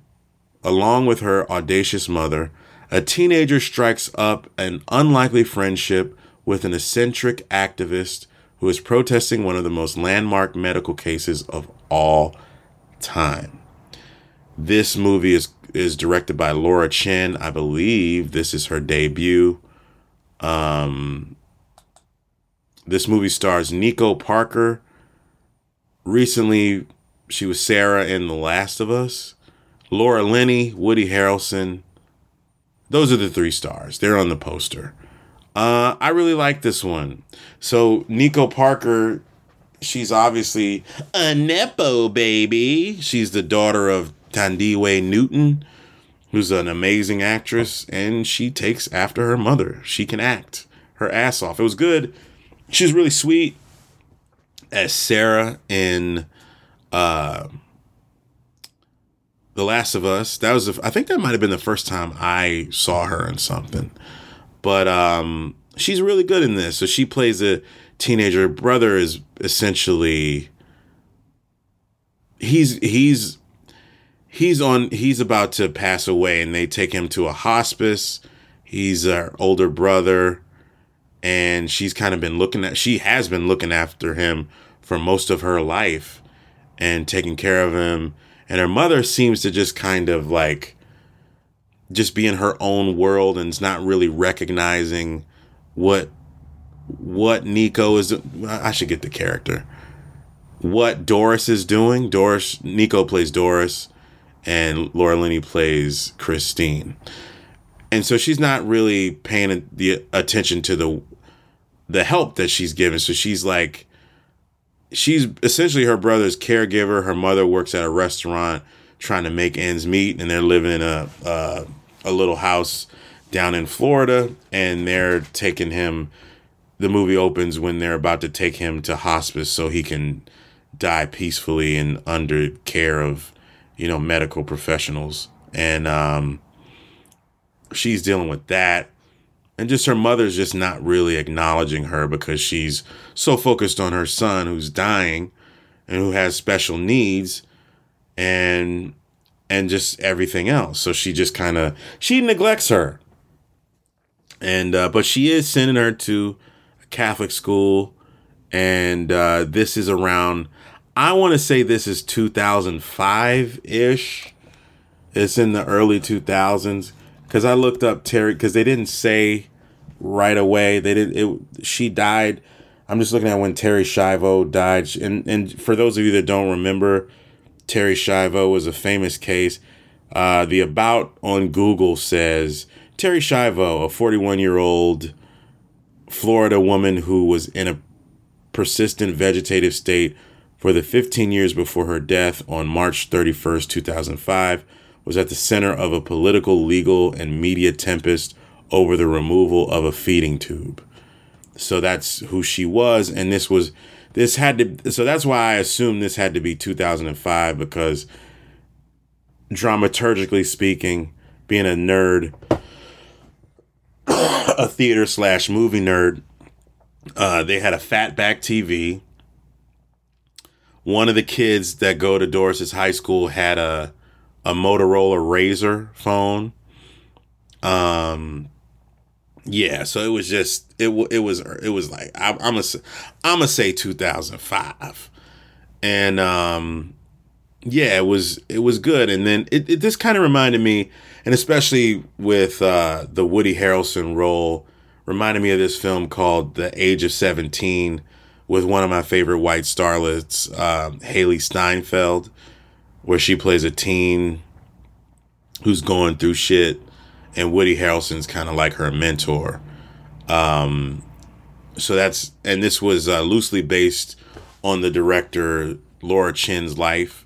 along with her audacious mother, a teenager strikes up an unlikely friendship with an eccentric activist who is protesting one of the most landmark medical cases of all time. This movie is is directed by Laura Chin. I believe this is her debut. Um, this movie stars Nico Parker. Recently, she was Sarah in The Last of Us. Laura Linney, Woody Harrelson. Those are the three stars. They're on the poster. Uh, I really like this one. So Nico Parker, she's obviously a nepo baby. She's the daughter of Tandiwe Newton, who's an amazing actress, and she takes after her mother. She can act her ass off. It was good. She's really sweet as Sarah in uh, The Last of Us. That was, the, I think that might have been the first time I saw her in something, but um, she's really good in this. So she plays a teenager. Her brother is essentially, he's, he's, He's on. He's about to pass away, and they take him to a hospice. He's her older brother, and she's kind of been looking at. She has been looking after him for most of her life, and taking care of him. And her mother seems to just kind of like, just be in her own world, and is not really recognizing what what Nico is. I should get the character. What Doris is doing. Doris. Nico plays Doris. And Laura Linney plays Christine. And so she's not really paying the attention to the the help that she's given. So she's like she's essentially her brother's caregiver. Her mother works at a restaurant trying to make ends meet, and they're living in a uh, a little house down in Florida, and they're taking him. The movie opens when they're about to take him to hospice so he can die peacefully and under care of, you know, medical professionals. And um, she's dealing with that. And just her mother's just not really acknowledging her because she's so focused on her son who's dying and who has special needs and and just everything else. So she just kind of, she neglects her. And uh, but she is sending her to a Catholic school. And uh, this is around, I want to say this is two thousand five ish. It's in the early two thousands. Because I looked up Terry, because they didn't say right away. They did. It. She died. I'm just looking at when Terry Schiavo died. And and for those of you that don't remember, Terry Schiavo was a famous case. Uh, the About on Google says Terry Schiavo, a forty-one-year-old Florida woman who was in a persistent vegetative state for the fifteen years before her death on March thirty-first, two thousand five, was at the center of a political, legal, and media tempest over the removal of a feeding tube. So that's who she was, and this was this had to. So that's why I assume this had to be two thousand five, because dramaturgically speaking, being a nerd, a theater slash movie nerd, uh, they had a fatback T V. One of the kids that go to Doris's high school had a. a Motorola Razr phone. Um, yeah, so it was just, it, it was, it was like, I, I'm going to I'm say two thousand five. And, um, yeah, it was, it was good. And then it, it this kind of reminded me, and especially with, uh, the Woody Harrelson role, reminded me of this film called The Age of seventeen with one of my favorite white starlets, um, Haley Steinfeld, where she plays a teen who's going through shit, and Woody Harrelson's kind of like her mentor. Um, so that's, and this was uh, loosely based on the director Laura Chin's life.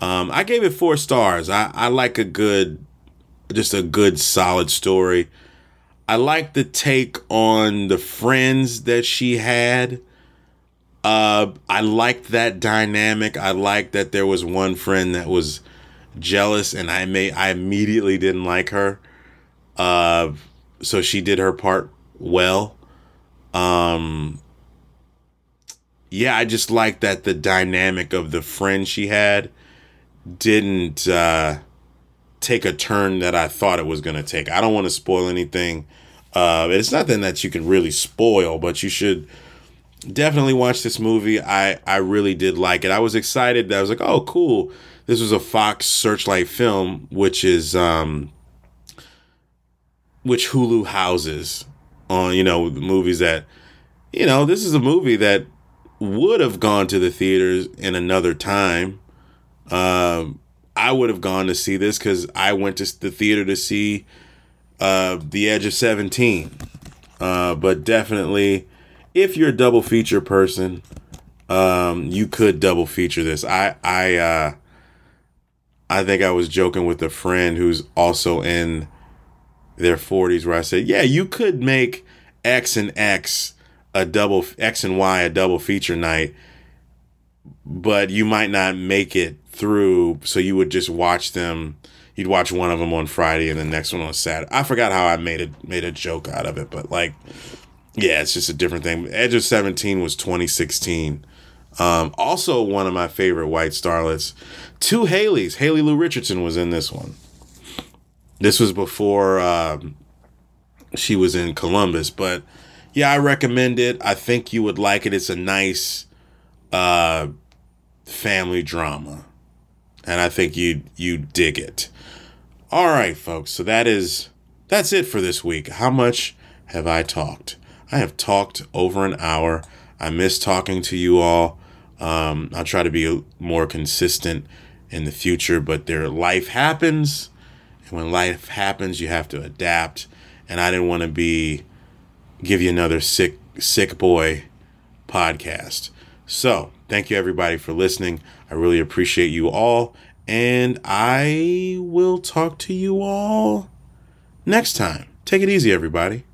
Um, I gave it four stars. I, I like a good, just a good solid story. I like the take on the friends that she had. Uh, I liked that dynamic. I liked that there was one friend that was jealous, and I may I immediately didn't like her. Uh, so she did her part well. Um, yeah, I just liked that the dynamic of the friend she had didn't uh, take a turn that I thought it was going to take. I don't want to spoil anything. Uh, it's nothing that you can really spoil, but you should definitely watch this movie. I, I really did like it. I was excited. I was like, oh, cool. This was a Fox Searchlight film, which is um, which Hulu houses on, you know, movies that, you know, this is a movie that would have gone to the theaters in another time. Um, I would have gone to see this because I went to the theater to see uh, The Edge of seventeen. Uh, but definitely, if you're a double feature person, um, you could double feature this. I I uh, I think I was joking with a friend who's also in their forties, where I said, yeah, you could make X and X a double, X and Y a double feature night, but you might not make it through. So you would just watch them. You'd watch one of them on Friday and the next one on Saturday. I forgot how I made a, made a joke out of it, but like, yeah, it's just a different thing. Edge of seventeen was twenty sixteen. Um, also, one of my favorite white starlets, two Haleys. Haley Lou Richardson was in this one. This was before um, she was in Columbus. But yeah, I recommend it. I think you would like it. It's a nice uh, family drama. And I think you you dig it. All right, folks. So that is that's it for this week. How much have I talked? I have talked over an hour. I miss talking to you all. Um, I'll try to be more consistent in the future, but their life happens. And when life happens, you have to adapt. And I didn't want to be give you another sick, sick boy podcast. So thank you, everybody, for listening. I really appreciate you all. And I will talk to you all next time. Take it easy, everybody.